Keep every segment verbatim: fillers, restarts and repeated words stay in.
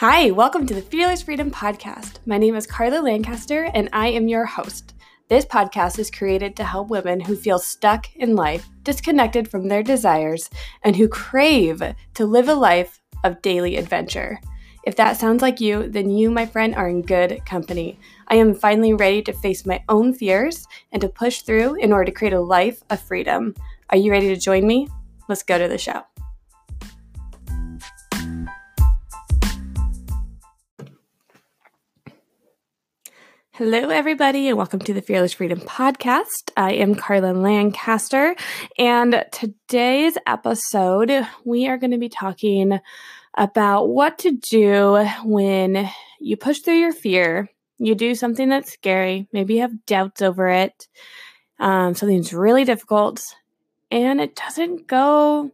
Hi, welcome to the Fearless Freedom Podcast. My name is Carla Lancaster, and I am your host. This podcast is created to help women who feel stuck in life, disconnected from their desires, and who crave to live a life of daily adventure. If that sounds like you, then you, my friend, are in good company. I am finally ready to face my own fears and to push through in order to create a life of freedom. Are you ready to join me? Let's go to the show. Hello, everybody, and welcome to the Fearless Freedom Podcast. I am Carla Lancaster, and today's episode, we are going to be talking about what to do when you push through your fear, you do something that's scary, maybe you have doubts over it, um, something's really difficult, and it doesn't go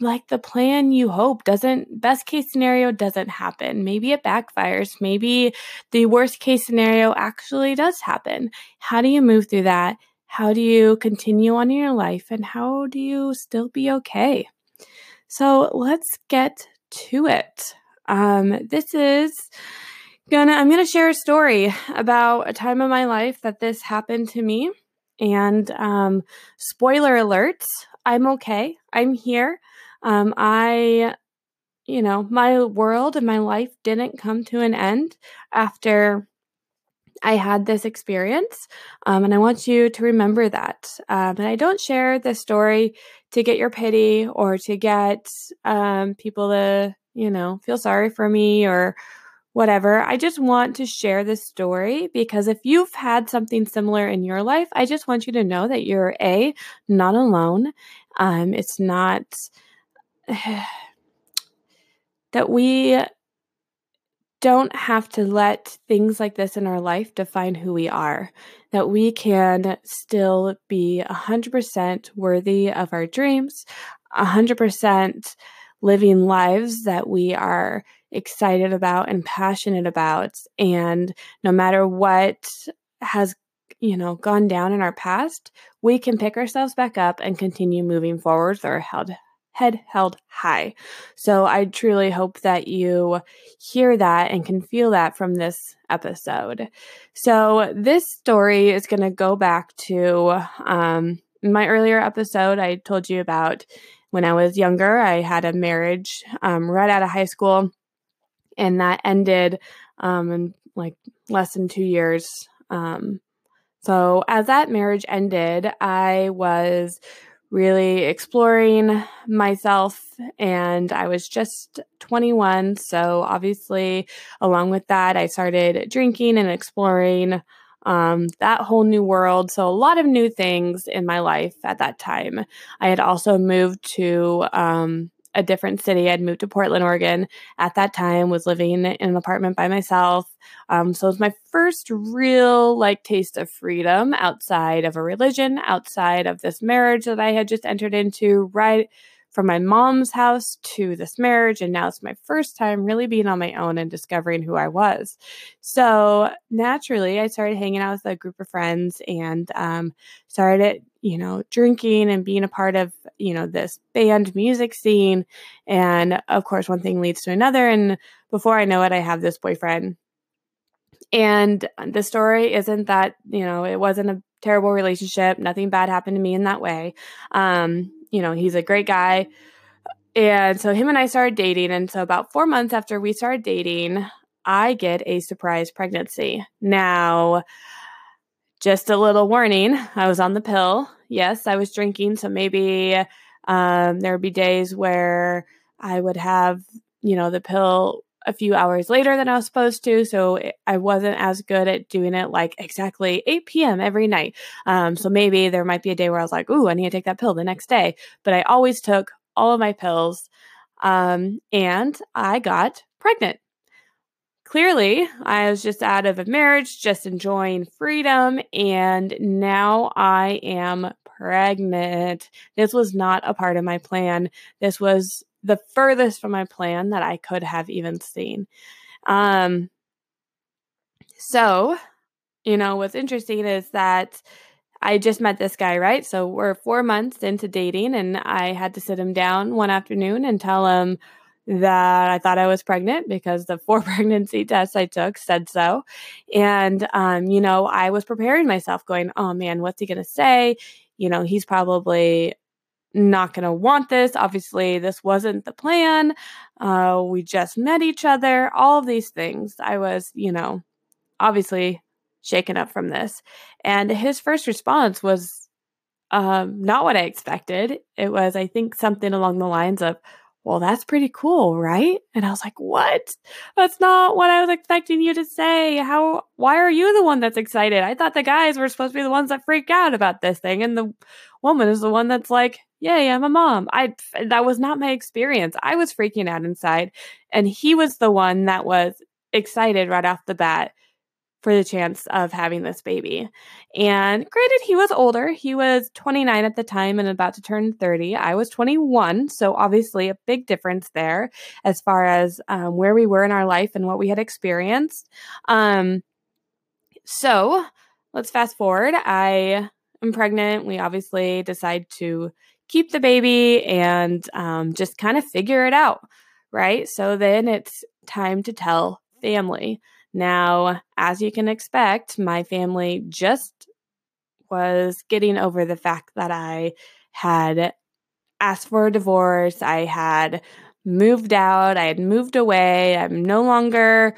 like the plan you hope, doesn't, best case scenario doesn't happen. Maybe it backfires. Maybe the worst case scenario actually does happen. How do you move through that? How do you continue on in your life? And how do you still be okay? So let's get to it. Um, this is gonna, I'm going to share a story about a time in my life that this happened to me. And um, spoiler alert, I'm okay. I'm here. Um, I, you know, my world and my life didn't come to an end after I had this experience. Um, and I want you to remember that. Um, and I don't share this story to get your pity or to get um, people to, you know, feel sorry for me or whatever. I just want to share this story because if you've had something similar in your life, I just want you to know that you're A, not alone. Um, it's not that we don't have to let things like this in our life define who we are, that we can still be one hundred percent worthy of our dreams, one hundred percent living lives that we are excited about and passionate about. And no matter what has you know, gone down in our past, we can pick ourselves back up and continue moving forward with our held, head held high. So I truly hope that you hear that and can feel that from this episode. So this story is going to go back to um, my earlier episode. I told you about when I was younger, I had a marriage um, right out of high school, and that ended um, in like less than two years. Um, So as that marriage ended, I was really exploring myself, and I was just twenty-one. So obviously, along with that, I started drinking and exploring um, that whole new world. So a lot of new things in my life at that time. I had also moved to um, a different city. I'd moved to Portland, Oregon at that time, was living in an apartment by myself. Um, so it was my first real like taste of freedom outside of a religion, outside of this marriage that I had just entered into, right from my mom's house to this marriage. And now it's my first time really being on my own and discovering who I was. So naturally, I started hanging out with a group of friends and um, started, you know, drinking and being a part of, you know, this band music scene. And of course, one thing leads to another. And before I know it, I have this boyfriend. And the story isn't that, you know, it wasn't a terrible relationship. Nothing bad happened to me in that way. Um, you know, he's a great guy. And so him and I started dating. And so about four months after we started dating, I get a surprise pregnancy. Now, just a little warning, I was on the pill. Yes, I was drinking. So maybe um, there would be days where I would have, you know, the pill a few hours later than I was supposed to. So it, I wasn't as good at doing it like exactly eight p.m. every night. Um, so maybe there might be a day where I was like, ooh, I need to take that pill the next day. But I always took all of my pills um, and I got pregnant. Clearly, I was just out of a marriage, just enjoying freedom, and now I am pregnant. This was not a part of my plan. This was the furthest from my plan that I could have even seen. Um, so, you know, what's interesting is that I just met this guy, right? So we're four months into dating, and I had to sit him down one afternoon and tell him, that I thought I was pregnant because the four pregnancy tests I took said so. And, um, you know, I was preparing myself going, oh man, what's he going to say? You know, he's probably not going to want this. Obviously, this wasn't the plan. Uh, we just met each other, all of these things. I was, you know, obviously shaken up from this. And his first response was, Um, not what I expected. It was, I think, something along the lines of, well, that's pretty cool, right? And I was like, what? That's not what I was expecting you to say. How, why are you the one that's excited? I thought the guys were supposed to be the ones that freak out about this thing. And the woman is the one that's like, yay, I'm a mom. I, that was not my experience. I was freaking out inside. And he was the one that was excited right off the bat for the chance of having this baby. And granted, he was older. He was twenty-nine at the time and about to turn thirty. I was twenty-one, so obviously a big difference there as far as um, where we were in our life and what we had experienced. Um, so let's fast forward. I am pregnant. We obviously decide to keep the baby and um, just kind of figure it out, right? So then it's time to tell family. Now, as you can expect, my family just was getting over the fact that I had asked for a divorce. I had moved out. I had moved away. I'm no longer,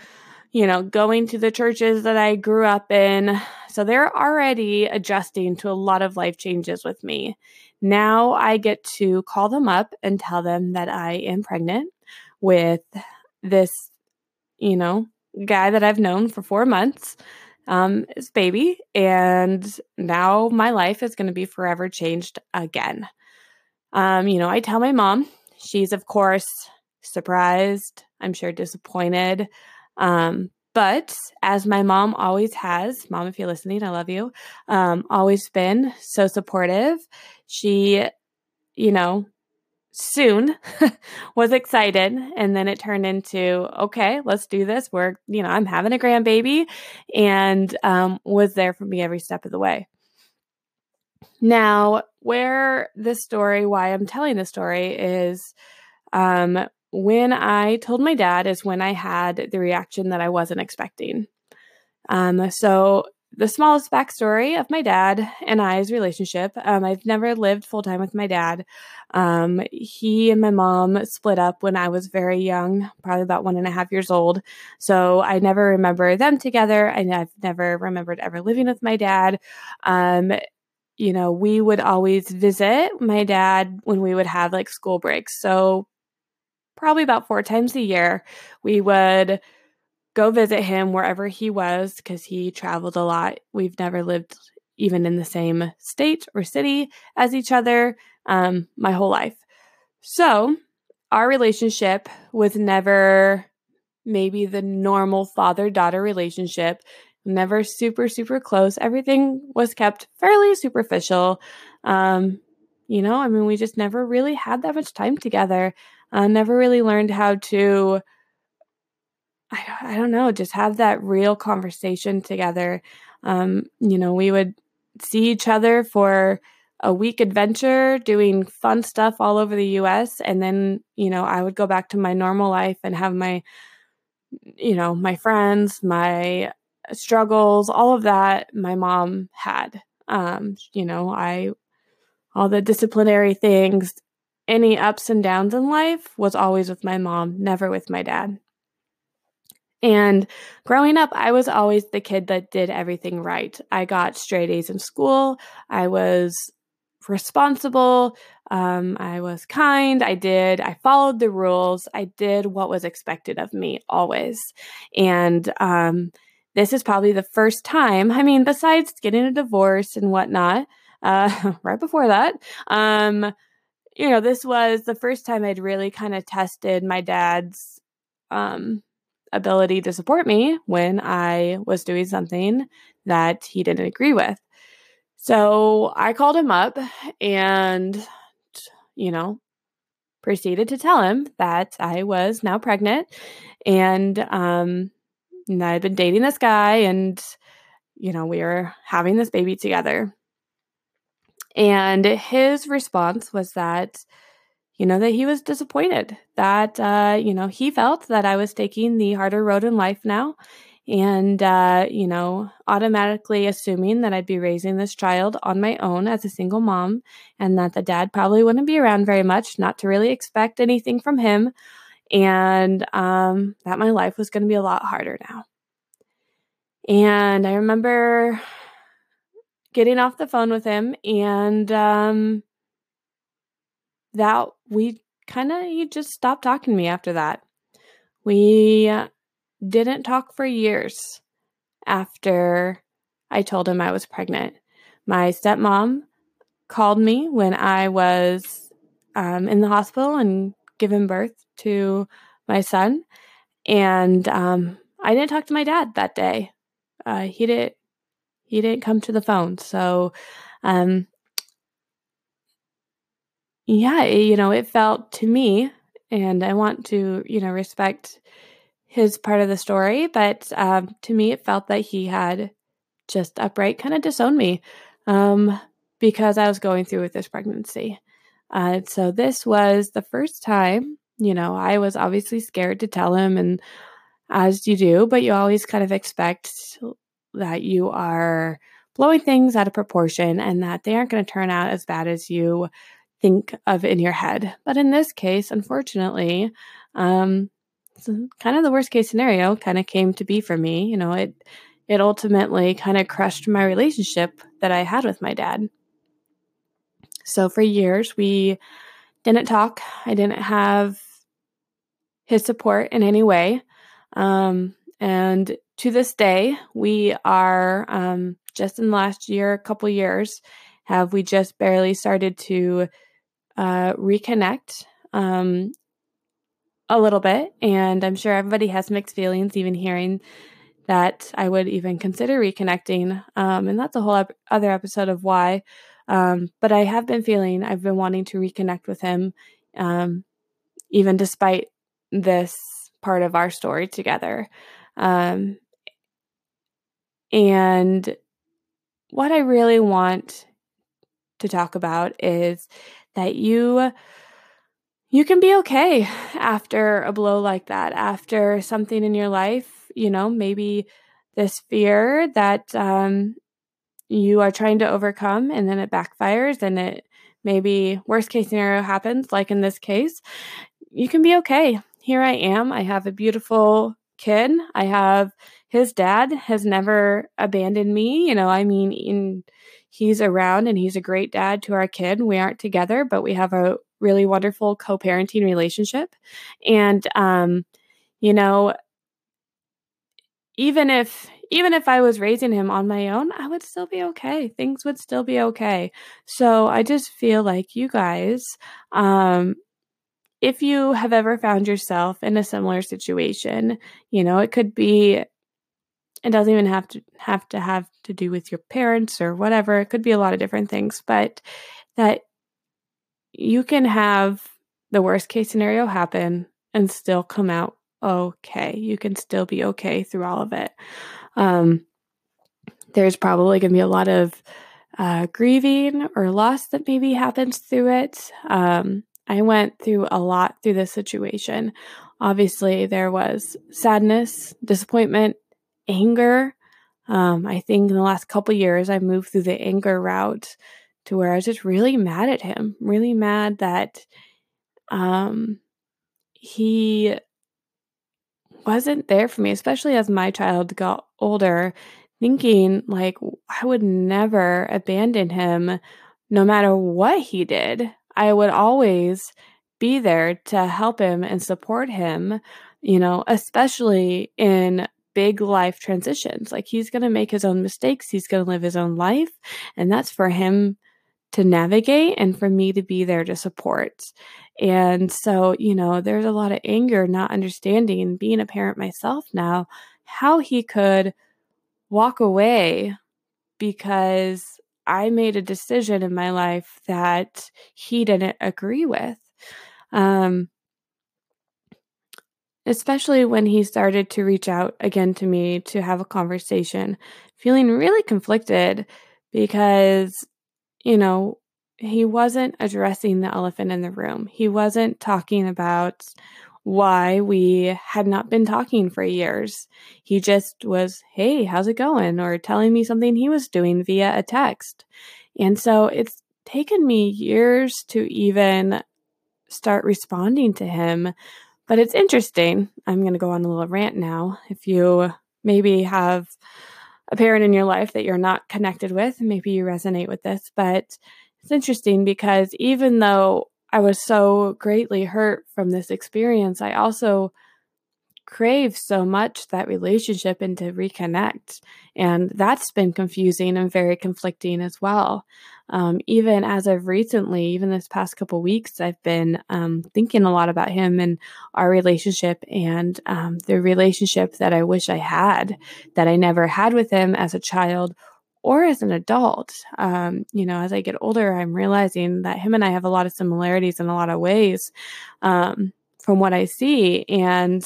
you know, going to the churches that I grew up in. So they're already adjusting to a lot of life changes with me. Now I get to call them up and tell them that I am pregnant with this, you know, guy that I've known for four months, um, is baby. And now my life is going to be forever changed again. Um, you know, I tell my mom, she's of course surprised, I'm sure disappointed. Um, but as my mom always has, Mom, if you're listening, I love you. Um, always been so supportive. She, you know, soon was excited. And then it turned into, okay, let's do this. We're, you know, I'm having a grandbaby, and um, was there for me every step of the way. Now, where this story, why I'm telling this story is um, when I told my dad is when I had the reaction that I wasn't expecting. Um, so the smallest backstory of my dad and I's relationship. Um, I've never lived full time with my dad. Um, he and my mom split up when I was very young, probably about one and a half years old. So I never remember them together. And I've never remembered ever living with my dad. Um, you know, we would always visit my dad when we would have like school breaks. So probably about four times a year, we would go visit him wherever he was because he traveled a lot. We've never lived even in the same state or city as each other um, my whole life. So our relationship was never maybe the normal father-daughter relationship, never super, super close. Everything was kept fairly superficial. Um, you know, I mean, we just never really had that much time together. Uh, never really learned how to I don't know, just have that real conversation together. Um, you know, we would see each other for a week adventure doing fun stuff all over the U S. And then, you know, I would go back to my normal life and have my, you know, my friends, my struggles, all of that my mom had. Um, you know, I, all the disciplinary things, any ups and downs in life was always with my mom, never with my dad. And growing up, I was always the kid that did everything right. I got straight A's in school. I was responsible. Um, I was kind. I did. I followed the rules. I did what was expected of me always. And um, this is probably the first time, I mean, besides getting a divorce and whatnot, uh, right before that, um, you know, this was the first time I'd really kind of tested my dad's um ability to support me when I was doing something that he didn't agree with. So I called him up and, you know, proceeded to tell him that I was now pregnant and, um, and I had been dating this guy and, you know, we were having this baby together. And his response was that, you know, that he was disappointed, that, uh, you know, he felt that I was taking the harder road in life now and, uh, you know, automatically assuming that I'd be raising this child on my own as a single mom and that the dad probably wouldn't be around very much, not to really expect anything from him, and um, that my life was going to be a lot harder now. And I remember getting off the phone with him, and um, that we kind of, he just stopped talking to me after that. We didn't talk for years after I told him I was pregnant. My stepmom called me when I was um, in the hospital and given birth to my son, and um, I didn't talk to my dad that day. Uh, he didn't. He didn't come to the phone. So, um, yeah, it, you know, it felt to me, and I want to, you know, respect his part of the story, but um, to me, it felt that he had just upright kind of disowned me um, because I was going through with this pregnancy. Uh, so this was the first time, you know, I was obviously scared to tell him, and as you do, but you always kind of expect that you are blowing things out of proportion and that they aren't going to turn out as bad as you think of in your head. But in this case, unfortunately, um, kind of the worst case scenario kind of came to be for me. You know, it, it ultimately kind of crushed my relationship that I had with my dad. So for years, we didn't talk. I didn't have his support in any way. Um, and to this day, we are, um, just in the last year, a couple years, have we just barely started to, uh, reconnect, um, a little bit. And I'm sure everybody has mixed feelings, even hearing that I would even consider reconnecting. Um, and that's a whole ep- other episode of why. Um, but I have been feeling, I've been wanting to reconnect with him, um, even despite this part of our story together. Um, and what I really want to talk about is that you, you can be okay after a blow like that, after something in your life, you know, maybe this fear that, um, you are trying to overcome, and then it backfires, and it maybe worst case scenario happens. Like in this case, you can be okay. Here I am. I have a beautiful kid. I have his dad has never abandoned me. You know, I mean, in, he's around and he's a great dad to our kid. We aren't together, but we have a really wonderful co-parenting relationship. And, um, you know, even if, even if I was raising him on my own, I would still be okay. Things would still be okay. So I just feel like you guys, um, if you have ever found yourself in a similar situation, you know, it could be, it doesn't even have to have to have to do with your parents or whatever. It could be a lot of different things, but that you can have the worst case scenario happen and still come out okay. You can still be okay through all of it. Um, there's probably going to be a lot of uh, grieving or loss that maybe happens through it. Um, I went through a lot through this situation. Obviously, there was sadness, disappointment, anger. Um, I think in the last couple years, I moved through the anger route to where I was just really mad at him, really mad that um, he wasn't there for me, especially as my child got older, thinking like I would never abandon him no matter what he did. I would always be there to help him and support him, you know, especially in big life transitions. Like he's going to make his own mistakes. He's going to live his own life. And that's for him to navigate and for me to be there to support. And so, you know, there's a lot of anger, not understanding, and being a parent myself now, how he could walk away because I made a decision in my life that he didn't agree with, um, especially when he started to reach out again to me to have a conversation, feeling really conflicted because, you know, he wasn't addressing the elephant in the room. He wasn't talking about why we had not been talking for years. He just was, hey, how's it going? Or telling me something he was doing via a text. And so it's taken me years to even start responding to him. But it's interesting. I'm going to go on a little rant now. If you maybe have a parent in your life that you're not connected with, maybe you resonate with this, but it's interesting because even though I was so greatly hurt from this experience, I also crave so much that relationship and to reconnect. And that's been confusing and very conflicting as well. Um, even as of recently, even this past couple weeks, I've been um, thinking a lot about him and our relationship and um, the relationship that I wish I had, that I never had with him as a child or as an adult. Um, you know, as I get older, I'm realizing that him and I have a lot of similarities in a lot of ways, um, from what I see. And,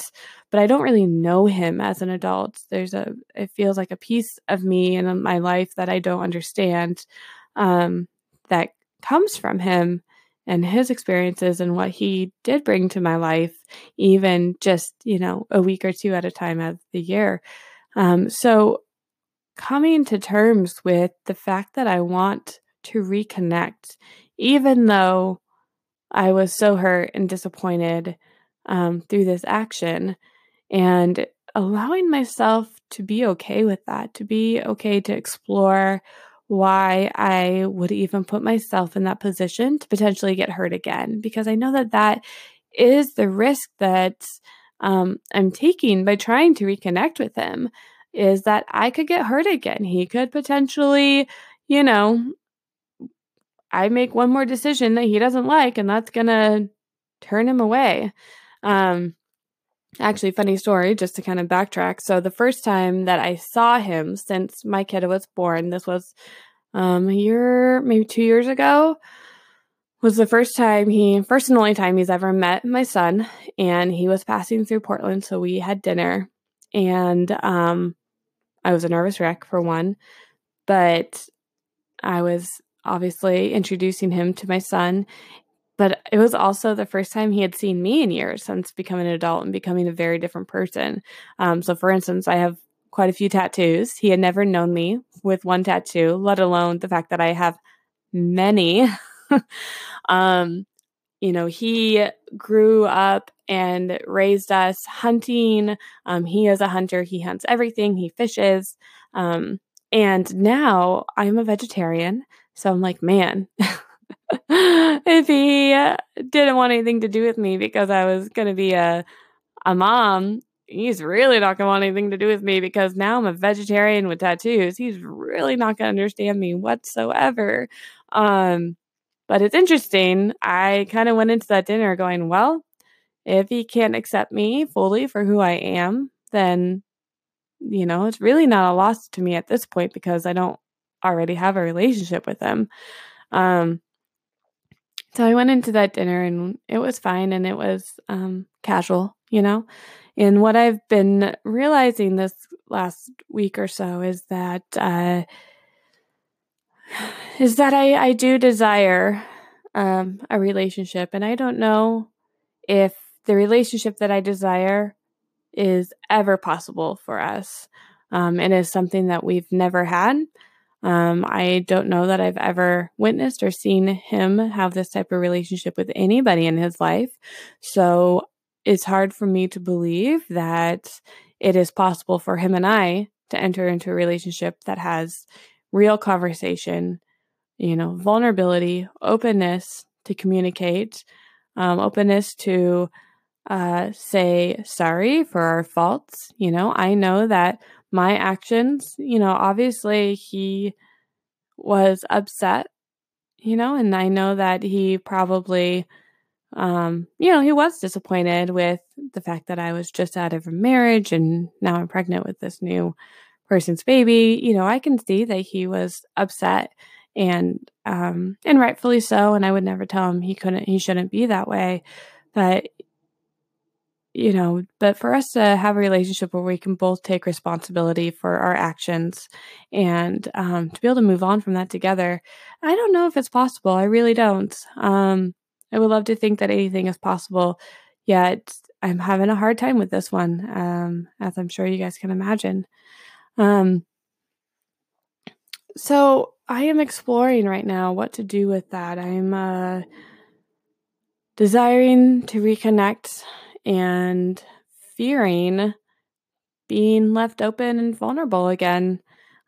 but I don't really know him as an adult. There's a, it feels like a piece of me and my life that I don't understand, um, that comes from him and his experiences and what he did bring to my life, even just, you know, a week or two at a time out of the year. Um, so coming to terms with the fact that I want to reconnect, even though I was so hurt and disappointed um, through this action, and allowing myself to be okay with that, to be okay to explore why I would even put myself in that position to potentially get hurt again, because I know that that is the risk that um, I'm taking by trying to reconnect with him, is that I could get hurt again. He could potentially, you know, I make one more decision that he doesn't like, and that's going to turn him away. Um, actually, funny story, just to kind of backtrack. So the first time that I saw him since my kid was born, this was um, a year, maybe two years ago, was the first time he, first and only time he's ever met my son. And he was passing through Portland, so we had dinner. And um, I was a nervous wreck, for one, but I was obviously introducing him to my son. But it was also the first time he had seen me in years since becoming an adult and becoming a very different person. Um, so, for instance, I have quite a few tattoos. He had never known me with one tattoo, let alone the fact that I have many. um, you know, he grew up and raised us hunting. Um, he is a hunter. He hunts everything. He fishes. Um, and now I'm a vegetarian. So I'm like, man, if he didn't want anything to do with me because I was going to be a, a mom, he's really not going to want anything to do with me because now I'm a vegetarian with tattoos. He's really not going to understand me whatsoever. Um, but it's interesting. I kind of went into that dinner going, well, if he can't accept me fully for who I am, then, you know, it's really not a loss to me at this point because I don't already have a relationship with him. Um, so I went into that dinner and it was fine and it was um, casual, you know. And what I've been realizing this last week or so is that uh, is that I, I do desire um, a relationship, and I don't know if the relationship that I desire is ever possible for us. Um, it is something that we've never had. Um, I don't know that I've ever witnessed or seen him have this type of relationship with anybody in his life. So it's hard for me to believe that it is possible for him and I to enter into a relationship that has real conversation, you know, vulnerability, openness to communicate, Um, openness to uh, say sorry for our faults. You know, I know that my actions, you know, obviously he was upset, you know, and I know that he probably, um, you know, he was disappointed with the fact that I was just out of a marriage and now I'm pregnant with this new person's baby. You know, I can see that he was upset. And, um, and rightfully so. And I would never tell him he couldn't, he shouldn't be that way. But you know, but for us to have a relationship where we can both take responsibility for our actions and um, to be able to move on from that together, I don't know if it's possible. I really don't. Um, I would love to think that anything is possible, yet I'm having a hard time with this one, um, as I'm sure you guys can imagine. Um, so I am exploring right now what to do with that. I'm uh, desiring to reconnect and fearing being left open and vulnerable again.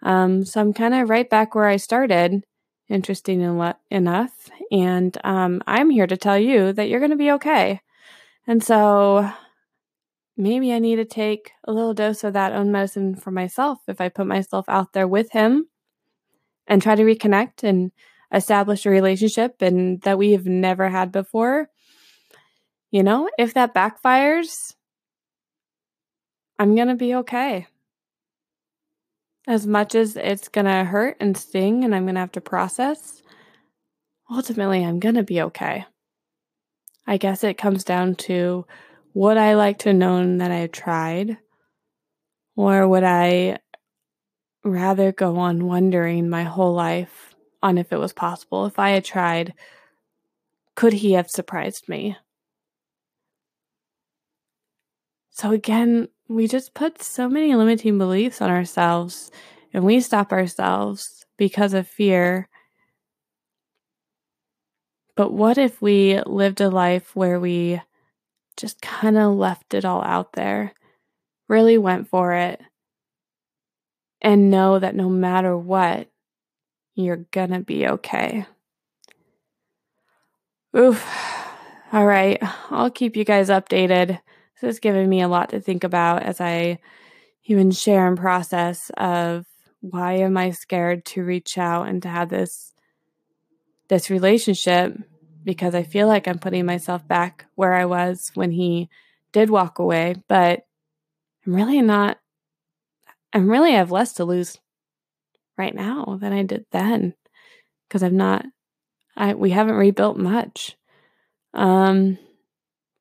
Um, so I'm kind of right back where I started, interesting en- enough. And um, I'm here to tell you that you're going to be okay. And so maybe I need to take a little dose of that own medicine for myself if I put myself out there with him and try to reconnect and establish a relationship and that we have never had before. You know, if that backfires, I'm going to be okay. As much as it's going to hurt and sting and I'm going to have to process, ultimately, I'm going to be okay. I guess it comes down to, would I like to have known that I had tried? Or would I rather go on wondering my whole life on if it was possible? If I had tried, could he have surprised me? So again, we just put so many limiting beliefs on ourselves and we stop ourselves because of fear. But what if we lived a life where we just kind of left it all out there, really went for it, and know that no matter what, you're gonna be okay? Oof. All right. I'll keep you guys updated. This has given me a lot to think about as I even share and process of why am I scared to reach out and to have this this relationship, because I feel like I'm putting myself back where I was when he did walk away, but I'm really not, I'm really I have less to lose right now than I did then, because I'm not, I we haven't rebuilt much. Um...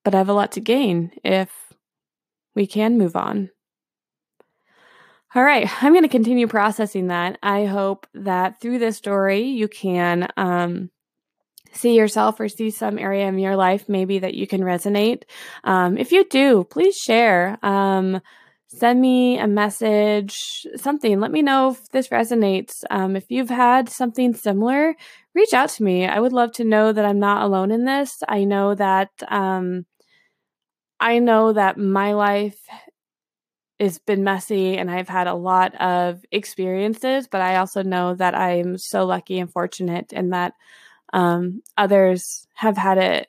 But I have a lot to gain if we can move on. All right, I'm going to continue processing that. I hope that through this story, you can um, see yourself or see some area in your life maybe that you can resonate. Um, if you do, please share. Um, send me a message, something. Let me know if this resonates. Um, if you've had something similar, reach out to me. I would love to know that I'm not alone in this. I know that... Um, I know that my life has been messy and I've had a lot of experiences, but I also know that I'm so lucky and fortunate and that um, others have had it,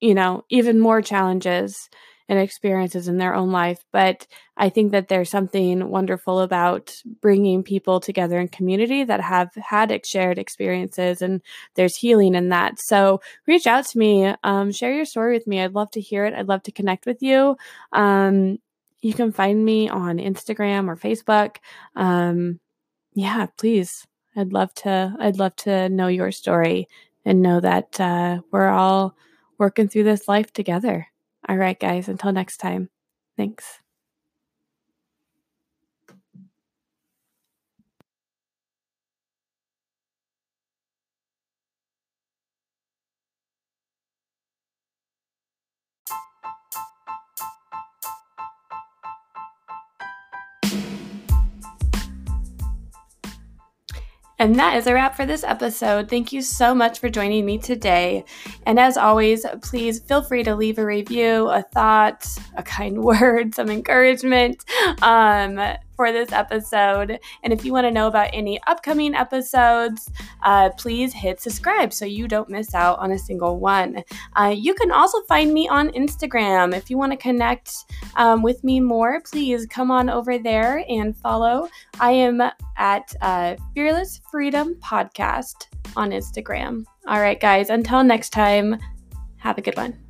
you know, even more challenges and experiences in their own life. But I think that there's something wonderful about bringing people together in community that have had shared experiences, and there's healing in that. So reach out to me, um, share your story with me. I'd love to hear it. I'd love to connect with you. Um, you can find me on Instagram or Facebook. Um, yeah, please. I'd love to, I'd love to know your story and know that uh, we're all working through this life together. All right, guys, until next time. Thanks. And that is a wrap for this episode. Thank you so much for joining me today. And as always, please feel free to leave a review, a thought, a kind word, some encouragement um, for this episode. And if you want to know about any upcoming episodes, uh, please hit subscribe so you don't miss out on a single one. Uh, you can also find me on Instagram. If you want to connect um, with me more, please come on over there and follow. I am at uh, Fearless Freedom Podcast on Instagram. All right, guys, until next time, have a good one.